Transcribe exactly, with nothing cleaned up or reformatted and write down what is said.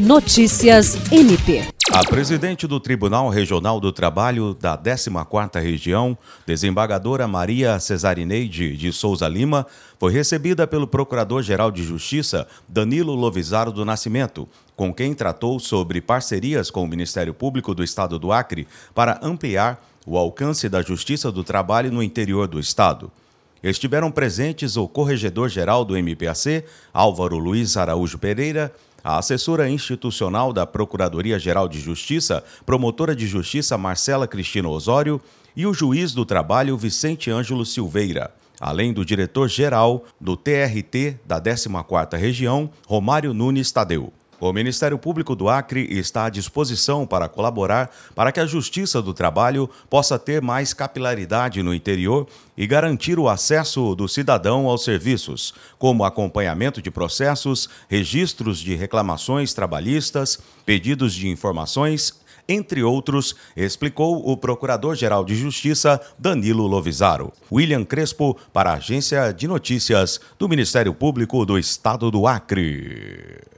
Notícias M P. A presidente do Tribunal Regional do Trabalho da décima quarta Região, desembargadora Maria Cesarineide de Souza Lima, foi recebida pelo Procurador-Geral de Justiça, Danilo Lovisaro do Nascimento, com quem tratou sobre parcerias com o Ministério Público do Estado do Acre para ampliar o alcance da Justiça do Trabalho no interior do Estado. Estiveram presentes o Corregedor-Geral do M P A C, Álvaro Luiz Araújo Pereira, a assessora institucional da Procuradoria-Geral de Justiça, promotora de Justiça Marcela Cristina Osório e o juiz do trabalho Vicente Ângelo Silveira, além do diretor-geral do T R T da décima quarta Região, Romário Nunes Tadeu. O Ministério Público do Acre está à disposição para colaborar para que a Justiça do Trabalho possa ter mais capilaridade no interior e garantir o acesso do cidadão aos serviços, como acompanhamento de processos, registros de reclamações trabalhistas, pedidos de informações, entre outros, explicou o Procurador-Geral de Justiça, Danilo Lovisaro. William Crespo, para a Agência de Notícias do Ministério Público do Estado do Acre.